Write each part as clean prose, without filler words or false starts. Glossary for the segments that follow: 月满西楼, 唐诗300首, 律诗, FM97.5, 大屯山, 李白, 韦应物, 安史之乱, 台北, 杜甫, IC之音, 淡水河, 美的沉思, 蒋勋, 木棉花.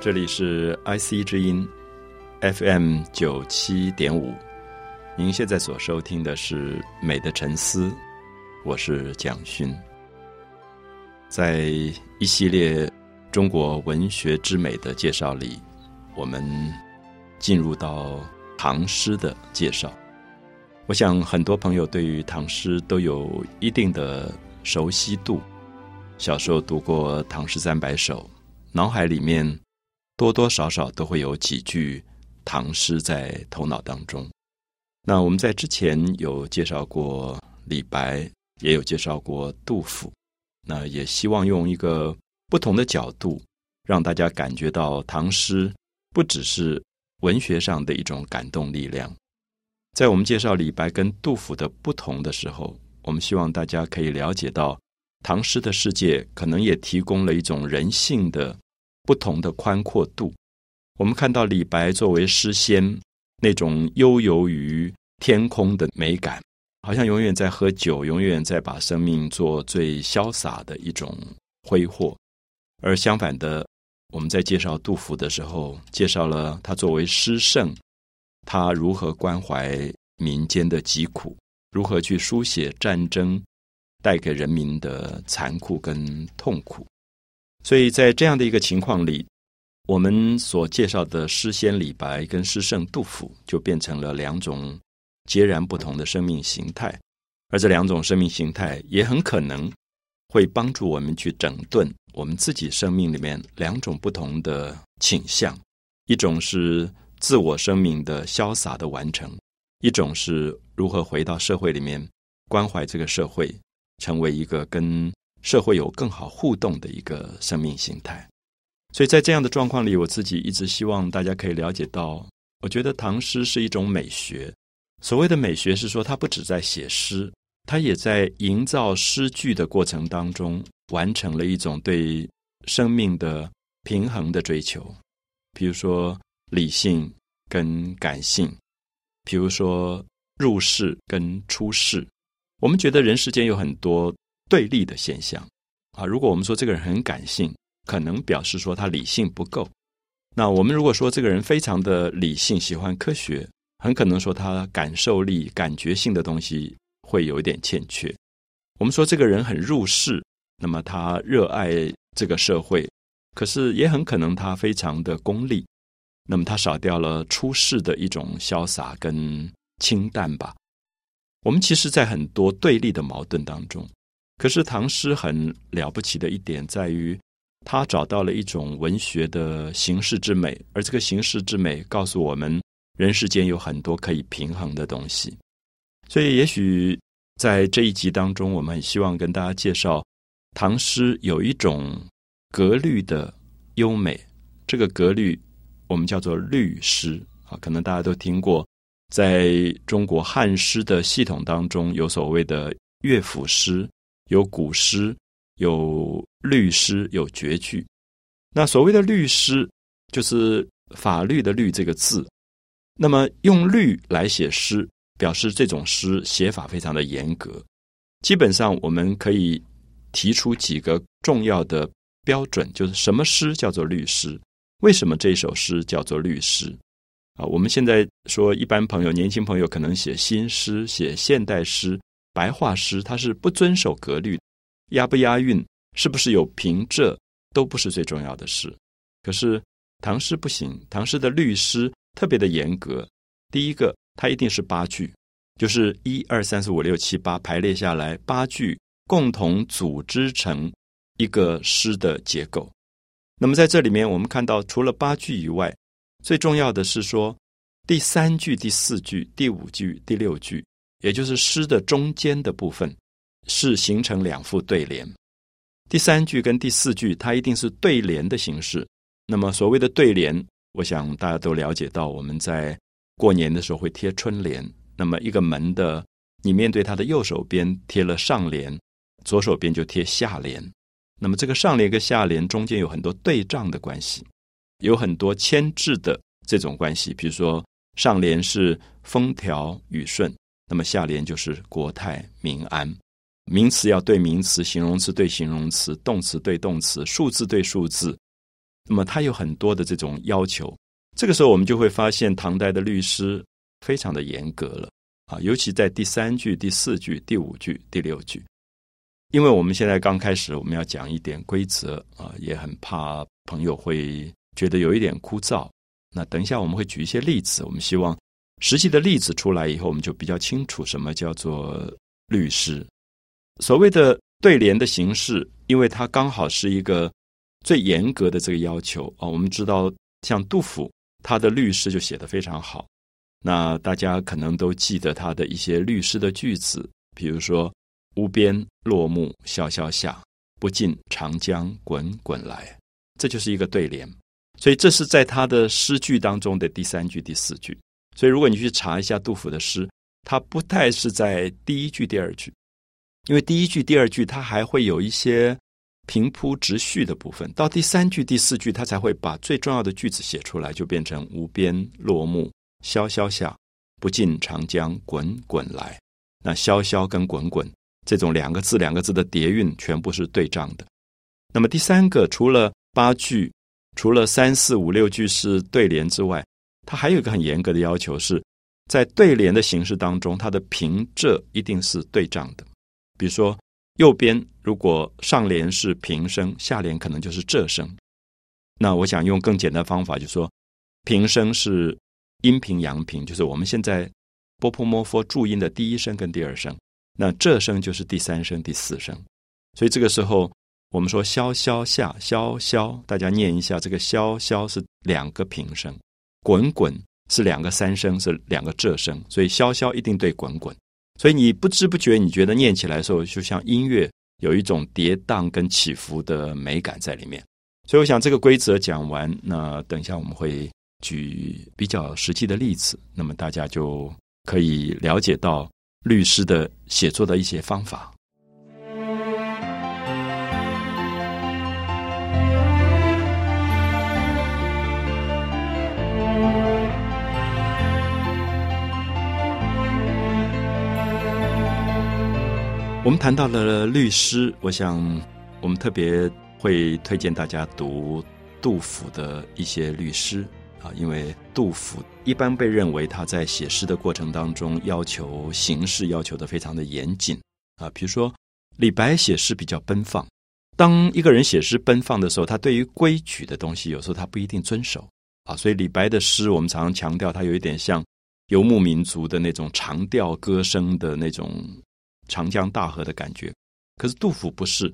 这里是 IC 之音 FM97.5， 您现在所收听的是《美的沉思》，我是蒋勋。在一系列中国文学之美的介绍里，我们进入到唐诗的介绍。我想很多朋友对于唐诗都有一定的熟悉度，小时候读过《唐诗300首》，脑海里面多多少少都会有几句唐诗在头脑当中。那我们在之前有介绍过李白，也有介绍过杜甫，那也希望用一个不同的角度，让大家感觉到唐诗不只是文学上的一种感动力量。在我们介绍李白跟杜甫的不同的时候，我们希望大家可以了解到，唐诗的世界可能也提供了一种人性的不同的宽阔度。我们看到李白作为诗仙，那种悠游于天空的美感，好像永远在喝酒，永远在把生命做最潇洒的一种挥霍。而相反的，我们在介绍杜甫的时候，介绍了他作为诗圣，他如何关怀民间的疾苦，如何去书写战争带给人民的残酷跟痛苦。所以在这样的一个情况里，我们所介绍的诗仙李白跟诗圣杜甫就变成了两种截然不同的生命形态，而这两种生命形态也很可能会帮助我们去整顿我们自己生命里面两种不同的倾向，一种是自我生命的潇洒的完成，一种是如何回到社会里面关怀这个社会，成为一个跟社会有更好互动的一个生命形态。所以在这样的状况里，我自己一直希望大家可以了解到，我觉得唐诗是一种美学。所谓的美学是说，它不只在写诗，它也在营造诗句的过程当中完成了一种对生命的平衡的追求。比如说理性跟感性，比如说入世跟出世。我们觉得人世间有很多对立的现象啊，如果我们说这个人很感性，可能表示说他理性不够。那我们如果说这个人非常的理性，喜欢科学，很可能说他感受力、感觉性的东西会有一点欠缺。我们说这个人很入世，那么他热爱这个社会，可是也很可能他非常的功利，那么他少掉了出世的一种潇洒跟清淡吧。我们其实在很多对立的矛盾当中，可是唐诗很了不起的一点在于，他找到了一种文学的形式之美，而这个形式之美告诉我们，人世间有很多可以平衡的东西。所以也许在这一集当中，我们很希望跟大家介绍，唐诗有一种格律的优美。这个格律我们叫做律诗啊，可能大家都听过，在中国汉诗的系统当中，有所谓的乐府诗，有古诗，有律诗，有绝句。那所谓的律诗就是法律的律这个字，那么用律来写诗，表示这种诗写法非常的严格。基本上我们可以提出几个重要的标准，就是什么诗叫做律诗，为什么这首诗叫做律诗啊，我们现在说一般朋友、年轻朋友可能写新诗、写现代诗、白话诗，它是不遵守格律，押不押韵，是不是有平仄，都不是最重要的事。可是唐诗不行，唐诗的律诗特别的严格。第一个，它一定是8句，就是1、2、3、4、5、6、7、8排列下来，8句共同组织成一个诗的结构。那么在这里面我们看到，除了8句以外，最重要的是说第3句、第4句、第5句、第6句，也就是诗的中间的部分，是形成2副对联。第3句跟第4句它一定是对联的形式。那么所谓的对联，我想大家都了解到，我们在过年的时候会贴春联，那么一个门的，你面对它的右手边贴了上联，左手边就贴下联。那么这个上联跟下联中间有很多对仗的关系，有很多牵制的这种关系。比如说上联是风调雨顺，那么下联就是国泰民安。名词要对名词，形容词对形容词，动词对动词，数字对数字。那么他有很多的这种要求。这个时候我们就会发现唐代的律师非常的严格了啊，尤其在第三句、第四句、第五句、第六句。因为我们现在刚开始，我们要讲一点规则啊，也很怕朋友会觉得有一点枯燥。那等一下我们会举一些例子，我们希望实际的例子出来以后，我们就比较清楚什么叫做律师。所谓的对联的形式，因为它刚好是一个最严格的这个要求啊。我们知道像杜甫，他的律诗就写得非常好，那大家可能都记得他的一些律诗的句子，比如说无边落木萧萧下，不尽长江滚滚来，这就是一个对联。所以这是在他的诗句当中的第三句、第四句。所以如果你去查一下杜甫的诗，他不太是在第一句、第二句，因为第一句、第二句他还会有一些平铺直叙的部分，到第三句、第四句他才会把最重要的句子写出来，就变成无边落木萧萧下，不尽长江滚滚来。那萧萧跟滚滚这种两个字两个字的叠韵全部是对仗的。那么第三个，除了八句，除了三四五六句是对联之外，它还有一个很严格的要求，是在对联的形式当中，它的平仄一定是对仗的。比如说右边如果上联是平声，下联可能就是仄声。那我想用更简单的方法，就是说平声是阴平阳平，就是我们现在波破摩佛注音的第一声跟第二声，那仄声就是第三声、第四声。所以这个时候我们说萧萧下，萧萧，大家念一下，这个萧萧是两个平声，滚滚是两个三声，是两个仄声，所以萧萧一定对滚滚。所以你不知不觉，你觉得念起来的时候就像音乐有一种跌宕跟起伏的美感在里面。所以我想这个规则讲完，那等一下我们会举比较实际的例子，那么大家就可以了解到律诗的写作的一些方法。我们谈到了律诗，我想我们特别会推荐大家读杜甫的一些律诗啊，因为杜甫一般被认为他在写诗的过程当中要求形式要求得非常的严谨啊。比如说李白写诗比较奔放，当一个人写诗奔放的时候，他对于规矩的东西有时候他不一定遵守啊。所以李白的诗我们常常强调，他有一点像游牧民族的那种长调歌声的那种长江大河的感觉。可是杜甫不是，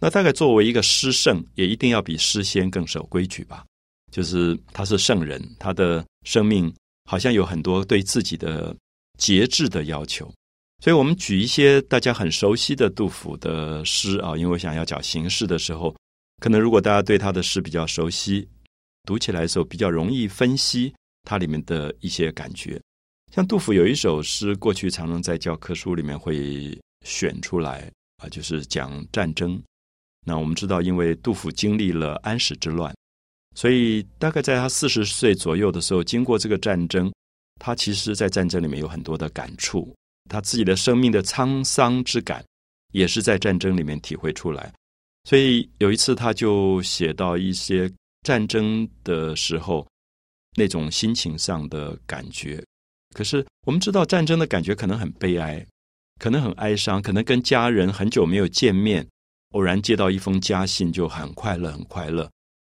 那大概作为一个诗圣，也一定要比诗仙更守规矩吧。就是他是圣人，他的生命好像有很多对自己的节制的要求。所以我们举一些大家很熟悉的杜甫的诗啊，因为我想要讲形式的时候，可能如果大家对他的诗比较熟悉，读起来的时候比较容易分析它里面的一些感觉。像杜甫有一首诗，过去常常在教科书里面会选出来啊，就是讲战争。那我们知道，因为杜甫经历了安史之乱，所以大概在他40岁左右的时候，经过这个战争，他其实在战争里面有很多的感触，他自己的生命的沧桑之感也是在战争里面体会出来。所以有一次他就写到一些战争的时候那种心情上的感觉。可是我们知道战争的感觉可能很悲哀，可能很哀伤，可能跟家人很久没有见面，偶然接到一封家信就很快乐很快乐。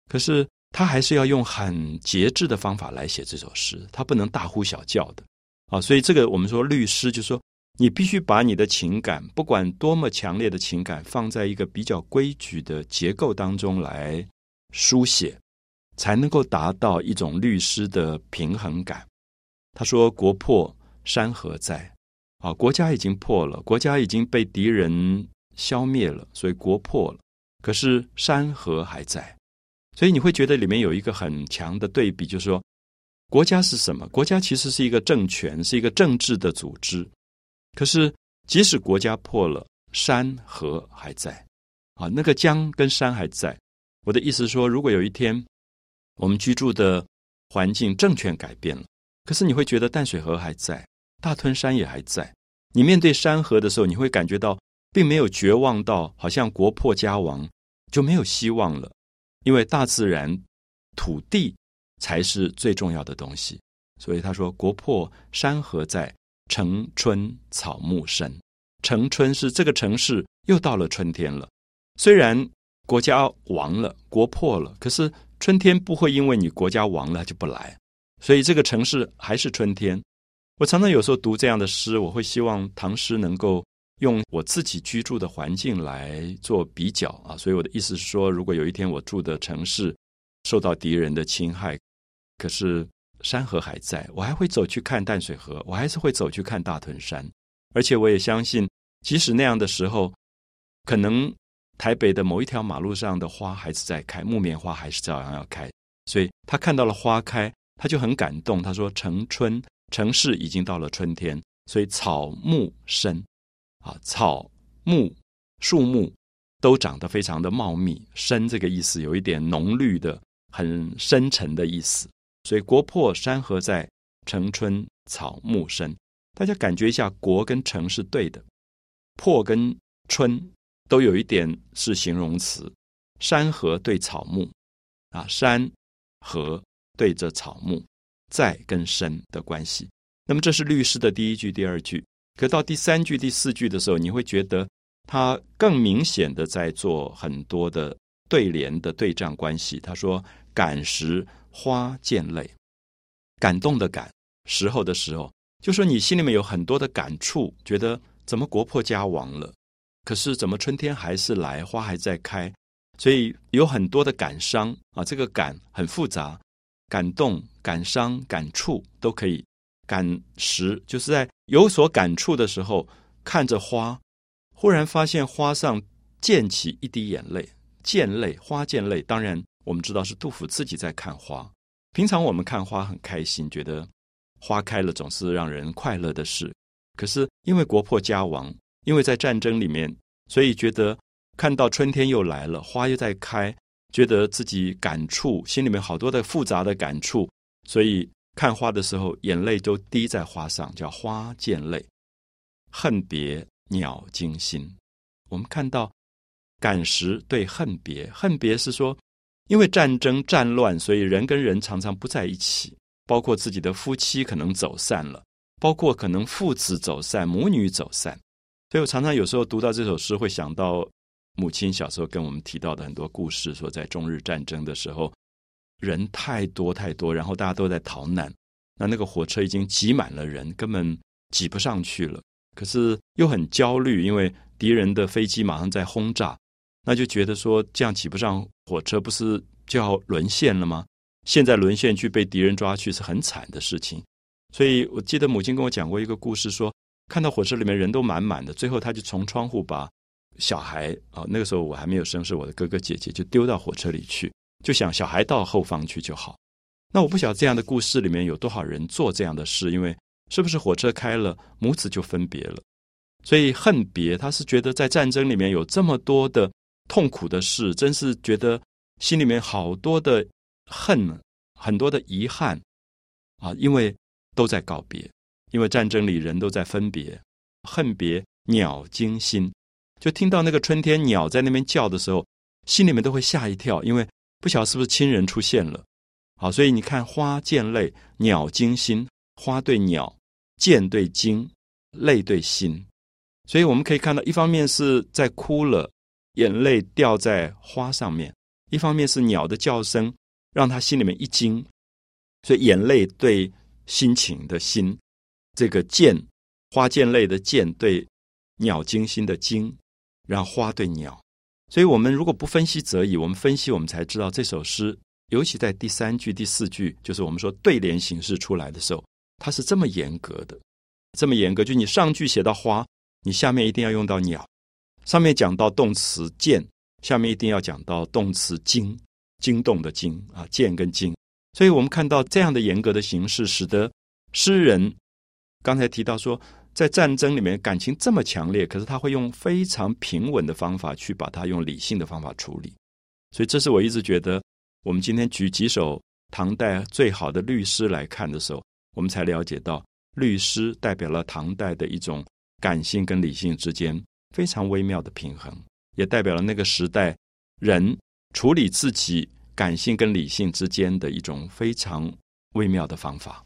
可是他还是要用很节制的方法来写这首诗，他不能大呼小叫的啊。所以这个我们说律诗，就是说你必须把你的情感，不管多么强烈的情感，放在一个比较规矩的结构当中来书写，才能够达到一种律诗的平衡感。他说国破山河在啊，国家已经破了，国家已经被敌人消灭了，所以国破了，可是山河还在。所以你会觉得里面有一个很强的对比，就是说国家是什么？国家其实是一个政权，是一个政治的组织。可是即使国家破了，山河还在啊，那个江跟山还在。我的意思是说，如果有一天我们居住的环境政权改变了，可是你会觉得淡水河还在，大屯山也还在。你面对山河的时候，你会感觉到并没有绝望到好像国破家亡就没有希望了，因为大自然土地才是最重要的东西。所以他说，国破山河在，城春草木深。城春是这个城市又到了春天了，虽然国家亡了，国破了，可是春天不会因为你国家亡了就不来，所以这个城市还是春天。我常常有时候读这样的诗，我会希望唐诗能够用我自己居住的环境来做比较啊。所以我的意思是说，如果有一天我住的城市受到敌人的侵害，可是山河还在，我还会走去看淡水河，我还是会走去看大屯山。而且我也相信，即使那样的时候，可能台北的某一条马路上的花还是在开，木棉花还是照样要开。所以他看到了花开，他就很感动，他说城春，城市已经到了春天，所以草木深啊，草木树木都长得非常的茂密，深这个意思有一点浓绿的，很深沉的意思。所以国破山河在，城春草木深。大家感觉一下，国跟城是对的，破跟春都有一点是形容词，山河对草木啊，山河对着草木，在跟深的关系。那么这是律诗的第一句第二句，可到第三句第四句的时候，你会觉得他更明显的在做很多的对联的对仗关系。他说感时花溅泪，感动的感，时候的时候，就说你心里面有很多的感触，觉得怎么国破家亡了，可是怎么春天还是来，花还在开，所以有很多的感伤啊。这个感很复杂，感动、感伤、感触都可以。感时就是在有所感触的时候，看着花，忽然发现花上溅起一滴眼泪，溅泪，花溅泪。当然我们知道是杜甫自己在看花，平常我们看花很开心，觉得花开了总是让人快乐的事，可是因为国破家亡，因为在战争里面，所以觉得看到春天又来了，花又在开，觉得自己感触，心里面好多的复杂的感触，所以看花的时候眼泪都滴在花上，叫花溅泪。恨别鸟惊心，我们看到感时对恨别，恨别是说因为战争战乱，所以人跟人常常不在一起，包括自己的夫妻可能走散了，包括可能父子走散，母女走散。所以我常常有时候读到这首诗，会想到母亲小时候跟我们提到的很多故事，说在中日战争的时候人太多太多，然后大家都在逃难，那个火车已经挤满了人，根本挤不上去了，可是又很焦虑，因为敌人的飞机马上在轰炸，那就觉得说这样挤不上火车，不是就要沦陷了吗？现在沦陷去被敌人抓去是很惨的事情。所以我记得母亲跟我讲过一个故事，说看到火车里面人都满满的，最后他就从窗户把小孩那个时候我还没有生，是我的哥哥姐姐，就丢到火车里去，就想小孩到后方去就好。那我不晓得这样的故事里面有多少人做这样的事，因为是不是火车开了母子就分别了。所以恨别，他是觉得在战争里面有这么多的痛苦的事，真是觉得心里面好多的恨，很多的遗憾啊，因为都在告别，因为战争里人都在分别。恨别鸟惊心，就听到那个春天鸟在那边叫的时候，心里面都会吓一跳，因为不晓得是不是亲人出现了。好，所以你看花溅泪，鸟惊心，花对鸟，溅对惊，泪对心。所以我们可以看到，一方面是在哭了，眼泪掉在花上面，一方面是鸟的叫声让他心里面一惊，所以眼泪对心情的心，这个溅，花溅泪的溅对鸟惊心的惊，然后花对鸟。所以我们如果不分析则已，我们分析我们才知道这首诗，尤其在第三句第四句，就是我们说对联形式出来的时候，它是这么严格的，这么严格，就你上句写到花，你下面一定要用到鸟，上面讲到动词溅，下面一定要讲到动词惊，惊动的惊啊，溅跟惊。所以我们看到这样的严格的形式，使得诗人刚才提到说在战争里面感情这么强烈，可是他会用非常平稳的方法去把它用理性的方法处理。所以这是我一直觉得，我们今天举几首唐代最好的律诗来看的时候，我们才了解到律诗代表了唐代的一种感性跟理性之间非常微妙的平衡，也代表了那个时代人处理自己感性跟理性之间的一种非常微妙的方法。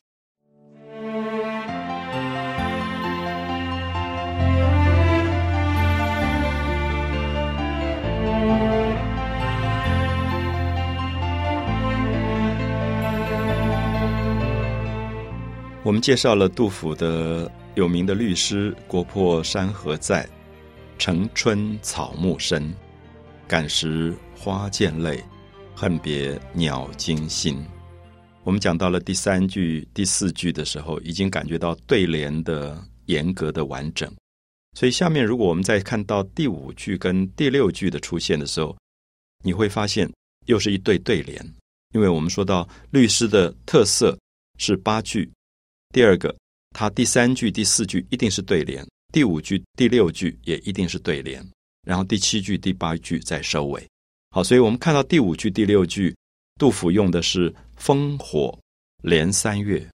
我们介绍了杜甫的有名的律诗国破山河在，城春草木深，感时花溅泪，恨别鸟惊心。我们讲到了第三句第四句的时候，已经感觉到对联的严格的完整，所以下面如果我们再看到第五句跟第六句的出现的时候，你会发现又是一对对联。因为我们说到律诗的特色是八句，第二个它第三句第四句一定是对联，第五句第六句也一定是对联，然后第七句第八句再收尾。好，所以我们看到第五句第六句杜甫用的是烽火连三月。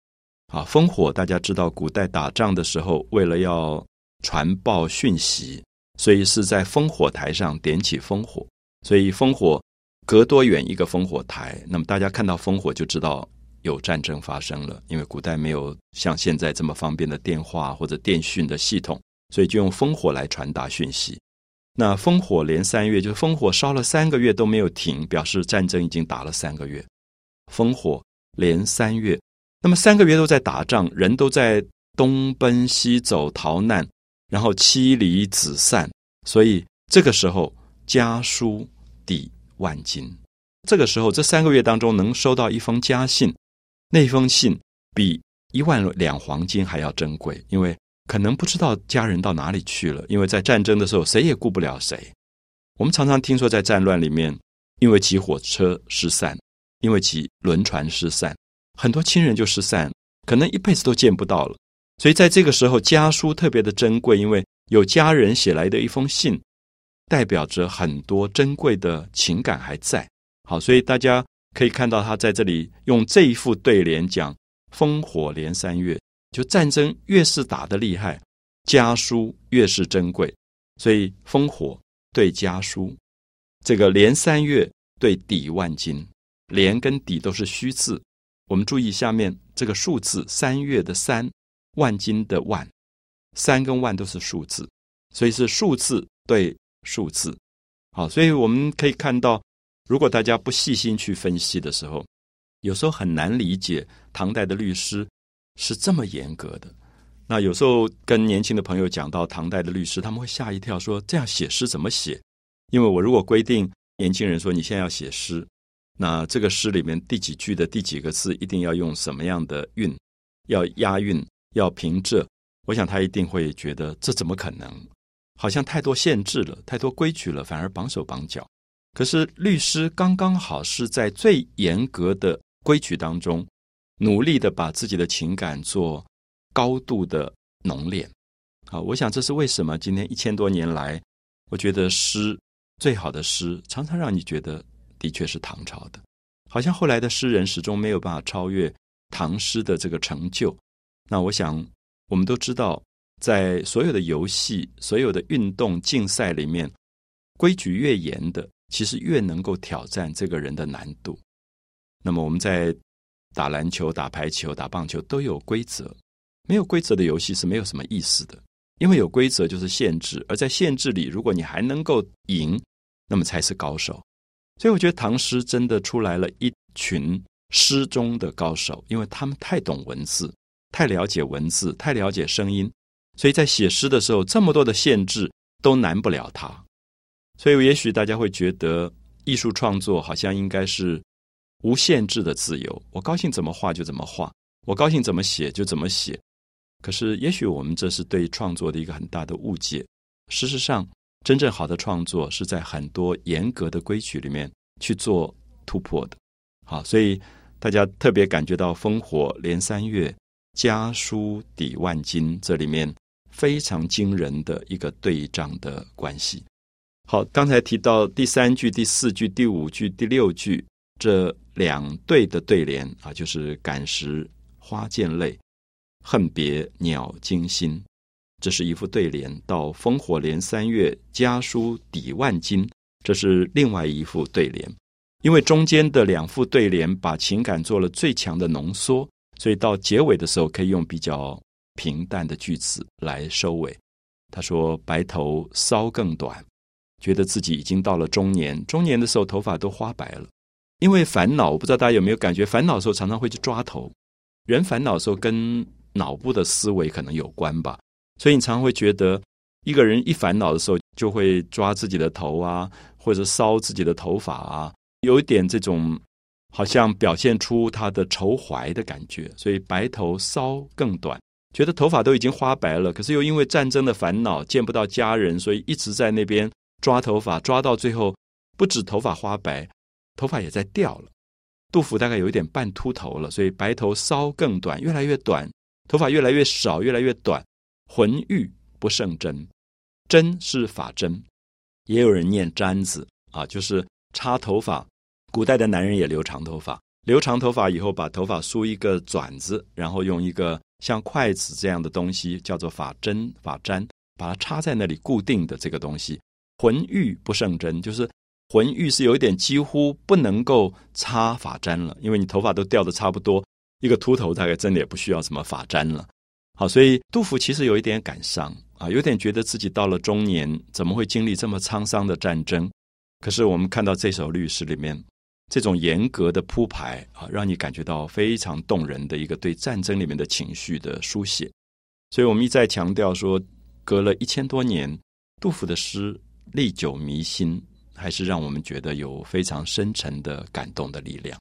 好，烽火大家知道古代打仗的时候为了要传报讯息，所以是在烽火台上点起烽火，所以烽火隔多远一个烽火台，那么大家看到烽火就知道有战争发生了。因为古代没有像现在这么方便的电话或者电讯的系统，所以就用烽火来传达讯息。那烽火连三月就是烽火烧了3个月都没有停，表示战争已经打了3个月。烽火连三月，那么3个月都在打仗，人都在东奔西走逃难，然后妻离子散，所以这个时候家书抵万金。这个时候这3个月当中能收到一封家信，那封信比1万两黄金还要珍贵，因为可能不知道家人到哪里去了，因为在战争的时候谁也顾不了谁。我们常常听说在战乱里面，因为骑火车失散，因为骑轮船失散，很多亲人就失散，可能一辈子都见不到了。所以在这个时候家书特别的珍贵，因为有家人写来的一封信代表着很多珍贵的情感还在。好，所以大家可以看到他在这里用这一副对联讲烽火连三月，就战争越是打得厉害，家书越是珍贵，所以烽火对家书，这个连三月对抵万金，连跟抵都是虚字，我们注意下面这个数字，三月的三，万金的万，三跟万都是数字，所以是数字对数字。好，所以我们可以看到如果大家不细心去分析的时候，有时候很难理解唐代的律诗是这么严格的。那有时候跟年轻的朋友讲到唐代的律诗，他们会吓一跳说这样写诗怎么写。因为我如果规定年轻人说你现在要写诗，那这个诗里面第几句的第几个字一定要用什么样的韵，要押韵，要平仄，我想他一定会觉得这怎么可能，好像太多限制了，太多规矩了，反而绑手绑脚。可是律诗刚刚好是在最严格的规矩当中努力的把自己的情感做高度的浓炼。好，我想这是为什么今天1000多年来我觉得诗最好的诗常常让你觉得的确是唐朝的，好像后来的诗人始终没有办法超越唐诗的这个成就。那我想我们都知道在所有的游戏所有的运动竞赛里面，规矩越严的其实越能够挑战这个人的难度。那么我们在打篮球打排球打棒球都有规则，没有规则的游戏是没有什么意思的，因为有规则就是限制，而在限制里如果你还能够赢，那么才是高手。所以我觉得唐诗真的出来了一群诗中的高手，因为他们太懂文字，太了解文字，太了解声音，所以在写诗的时候这么多的限制都难不了他。所以也许大家会觉得艺术创作好像应该是无限制的自由，我高兴怎么画就怎么画，我高兴怎么写就怎么写。可是也许我们这是对创作的一个很大的误解。事实上真正好的创作是在很多严格的规矩里面去做突破的。好，所以大家特别感觉到烽火连三月，家书抵万金，这里面非常惊人的一个对仗的关系。好，刚才提到第三句第四句第五句第六句这两对的对联啊，就是感时花溅泪，恨别鸟惊心，这是一副对联。到烽火连三月，家书抵万金，这是另外一副对联。因为中间的两副对联把情感做了最强的浓缩，所以到结尾的时候可以用比较平淡的句子来收尾。他说白头搔更短，觉得自己已经到了中年，中年的时候头发都花白了。因为烦恼，我不知道大家有没有感觉，烦恼的时候常常会去抓头，人烦恼的时候跟脑部的思维可能有关吧，所以你常常会觉得一个人一烦恼的时候就会抓自己的头啊，或者搔自己的头发啊，有一点这种好像表现出他的愁怀的感觉，所以白头搔更短，觉得头发都已经花白了，可是又因为战争的烦恼，见不到家人，所以一直在那边抓头发，抓到最后不止头发花白，头发也在掉了。杜甫大概有一点半秃头了，所以白头搔更短，越来越短，头发越来越少，越来越短，浑欲不胜真。真是法真，也有人念簪子啊，就是插头发。古代的男人也留长头发，留长头发以后把头发梳一个转子，然后用一个像筷子这样的东西叫做法针法簪，把它插在那里固定的这个东西。浑欲不胜真，就是浑欲是有一点几乎不能够插发簪了，因为你头发都掉得差不多，一个秃头大概真的也不需要什么发簪了。好，所以杜甫其实有一点感伤啊，有点觉得自己到了中年，怎么会经历这么沧桑的战争。可是我们看到这首律诗里面这种严格的铺排啊，让你感觉到非常动人的一个对战争里面的情绪的书写。所以我们一再强调说，隔了1000多年，杜甫的诗历久弥新，还是让我们觉得有非常深沉的感动的力量。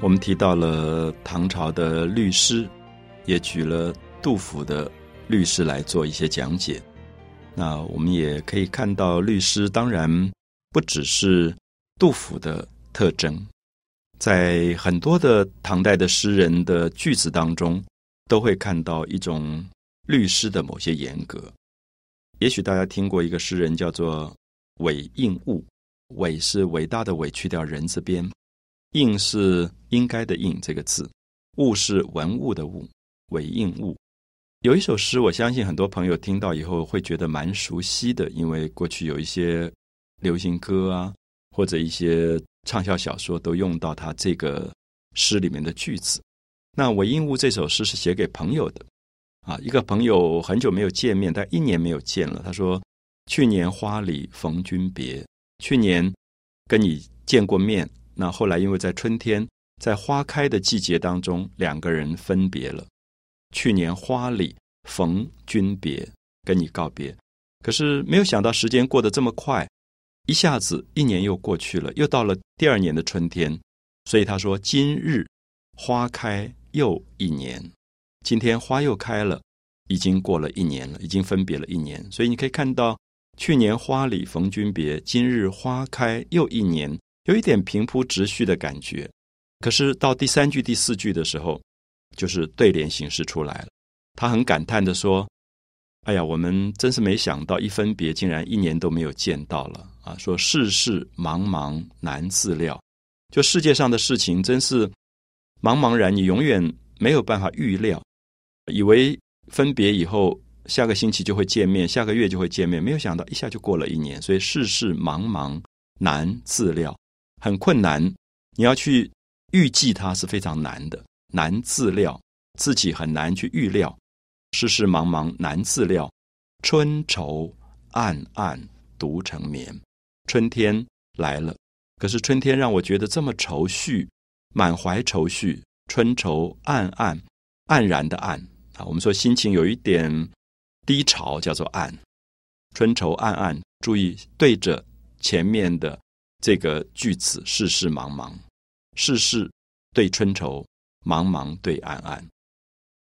我们提到了唐朝的律诗，也举了杜甫的律诗来做一些讲解。那我们也可以看到，律诗当然不只是杜甫的特征，在很多的唐代的诗人的句子当中都会看到一种律诗的某些严格。也许大家听过一个诗人叫做韦应物，韦是伟大的韦去掉人字边，应是应该的应这个字，物是文物的物，韦应物。有一首诗我相信很多朋友听到以后会觉得蛮熟悉的，因为过去有一些流行歌啊，或者一些畅销小说都用到它这个诗里面的句子。那韦应物这首诗是写给朋友的啊，一个朋友很久没有见面，但1年没有见了，他说去年花里逢君别，去年跟你见过面，那后来因为在春天，在花开的季节当中，2个人分别了。去年花里逢君别，跟你告别。可是没有想到时间过得这么快，一下子1年又过去了，又到了第2年的春天。所以他说今日花开又1年，今天花又开了，已经过了1年了，已经分别了1年。所以你可以看到，去年花里逢君别，今日花开又1年，有一点平铺直叙的感觉。可是到第3句第4句的时候，就是对联形式出来了。他很感叹地说，哎呀，我们真是没想到一分别竟然1年都没有见到了啊！说世事茫茫难自料，就世界上的事情真是茫茫然，你永远没有办法预料。以为分别以后下个星期就会见面，下个月就会见面，没有想到一下就过了1年。所以世事茫茫难自料，很困难，你要去预计它是非常难的，难自料，自己很难去预料。世事茫茫难自料，春愁暗暗独成眠。春天来了，可是春天让我觉得这么愁绪，满怀愁绪，春愁暗暗，黯然的暗啊，我们说心情有一点低潮叫做暗，春愁暗暗，注意对着前面的这个句子，世事茫茫，世事对春愁，茫茫对暗暗，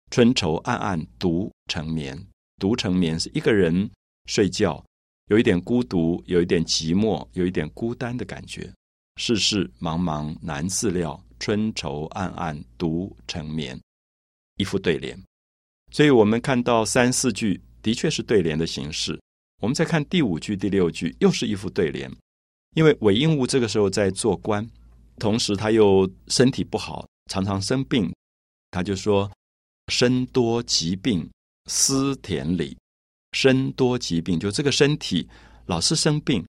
春愁暗暗独成眠。独成眠是一个人睡觉，有一点孤独，有一点寂寞，有一点孤单的感觉。世事茫茫难自料，春愁暗暗独成眠，一副对联。所以我们看到3、4句的确是对联的形式，我们再看第5句、第6句又是一副对联。因为韦应物这个时候在做官，同时他又身体不好，常常生病，他就说身多疾病思田里，身多疾病就这个身体老是生病，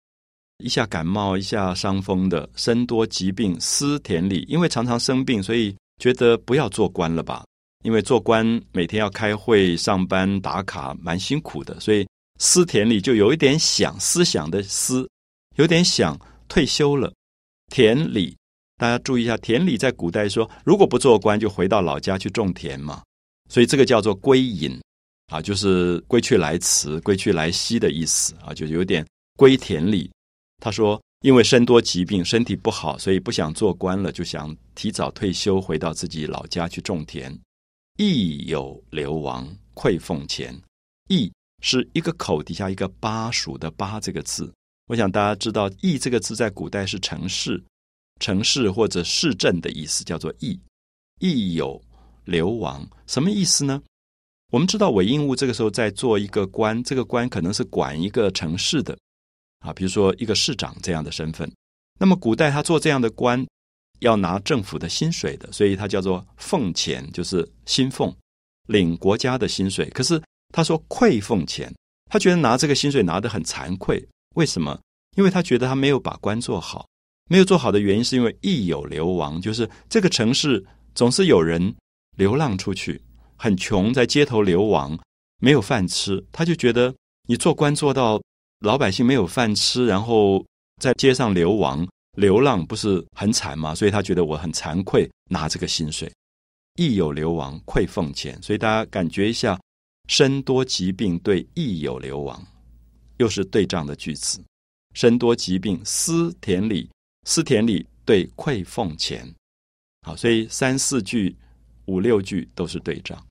一下感冒一下伤风的，身多疾病思田里，因为常常生病，所以觉得不要做官了吧，因为做官每天要开会上班打卡蛮辛苦的，所以思田里就有一点想，思想的思，有点想退休了。田里大家注意一下，田里在古代说如果不做官就回到老家去种田嘛，所以这个叫做归隐啊，就是归去来辞归去来兮的意思啊，就有点归田里。他说因为身多疾病身体不好，所以不想做官了，就想提早退休回到自己老家去种田。意有流亡愧俸钱，意是一个口底下一个巴属的巴这个字，我想大家知道邑这个字在古代是城市，城市或者市镇的意思叫做邑。邑有流亡什么意思呢？我们知道韦应物这个时候在做一个官，这个官可能是管一个城市的啊，比如说一个市长这样的身份，那么古代他做这样的官要拿政府的薪水的，所以他叫做俸钱，就是薪俸，领国家的薪水。可是他说愧俸钱，他觉得拿这个薪水拿得很惭愧，为什么？因为他觉得他没有把官做好，没有做好的原因是因为邑有流亡，就是这个城市总是有人流浪出去，很穷，在街头流亡，没有饭吃，他就觉得你做官做到老百姓没有饭吃，然后在街上流亡流浪不是很惨吗？所以他觉得我很惭愧拿这个薪水。邑有流亡愧俸钱，所以大家感觉一下，身多疾病对邑有流亡，又是对仗的句子。身多疾病思田里，思田里对愧俸钱。好，所以三四句五六句都是对仗。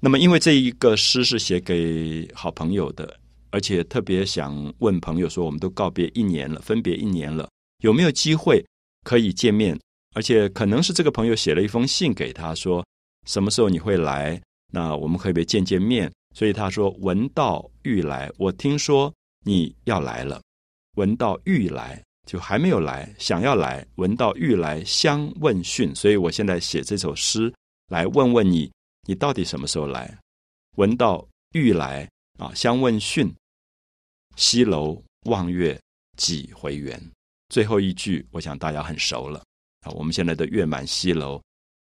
那么因为这一个诗是写给好朋友的，而且特别想问朋友说，我们都告别一年了，分别一年了，有没有机会可以见面？而且可能是这个朋友写了一封信给他说什么时候你会来，那我们可不可以见面？所以他说闻道欲来，我听说你要来了，闻道欲来就还没有来，想要来，闻道欲来相问讯，所以我现在写这首诗来问问你，你到底什么时候来？闻道欲来啊，相问讯，西楼望月几回圆。最后一句我想大家很熟了啊，我们现在的月满西楼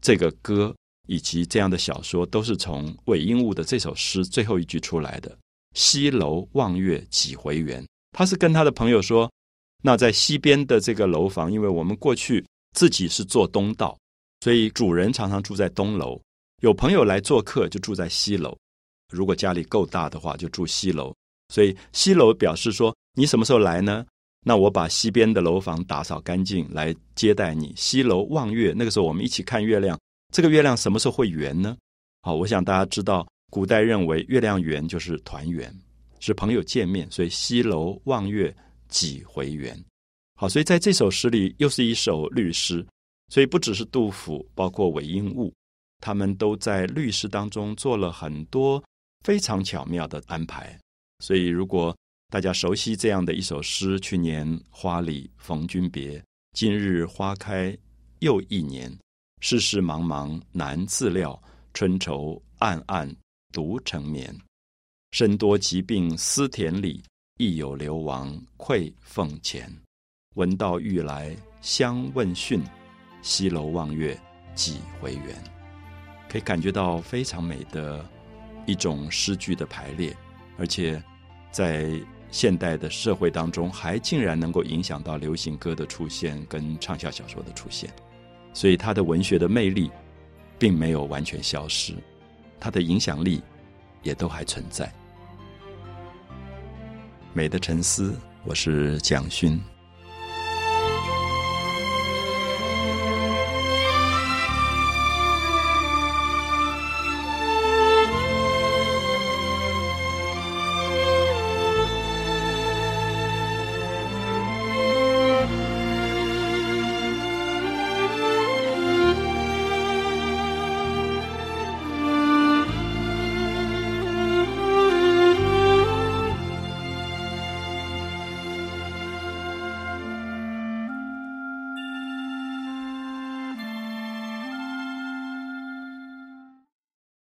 这个歌以及这样的小说都是从韦应物的这首诗最后一句出来的，西楼望月几回圆。他是跟他的朋友说，那在西边的这个楼房，因为我们过去自己是做东道，所以主人常常住在东楼，有朋友来做客就住在西楼，如果家里够大的话就住西楼，所以西楼表示说你什么时候来呢？那我把西边的楼房打扫干净来接待你。西楼望月，那个时候我们一起看月亮，这个月亮什么时候会圆呢？好，我想大家知道古代认为月亮圆就是团圆，是朋友见面，所以西楼望月几回圆。好，所以在这首诗里又是一首律诗，所以不只是杜甫，包括韦应物，他们都在律诗当中做了很多非常巧妙的安排。所以如果大家熟悉这样的一首诗，去年花里逢君别，今日花开又一年，世事茫茫难自料，春愁暗暗独成眠。身多疾病思田里，邑有流亡愧俸钱。闻道欲来相问讯，西楼望月几回圆。可以感觉到非常美的一种诗句的排列，而且在现代的社会当中还竟然能够影响到流行歌的出现跟畅销小说的出现，所以它的文学的魅力并没有完全消失，它的影响力也都还存在。美的沉思，我是蒋勋。